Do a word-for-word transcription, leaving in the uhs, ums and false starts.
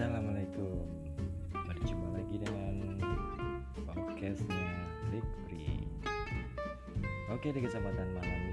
Assalamualaikum, berjumpa lagi dengan podcastnya Fikri. Oke, di kesempatan malam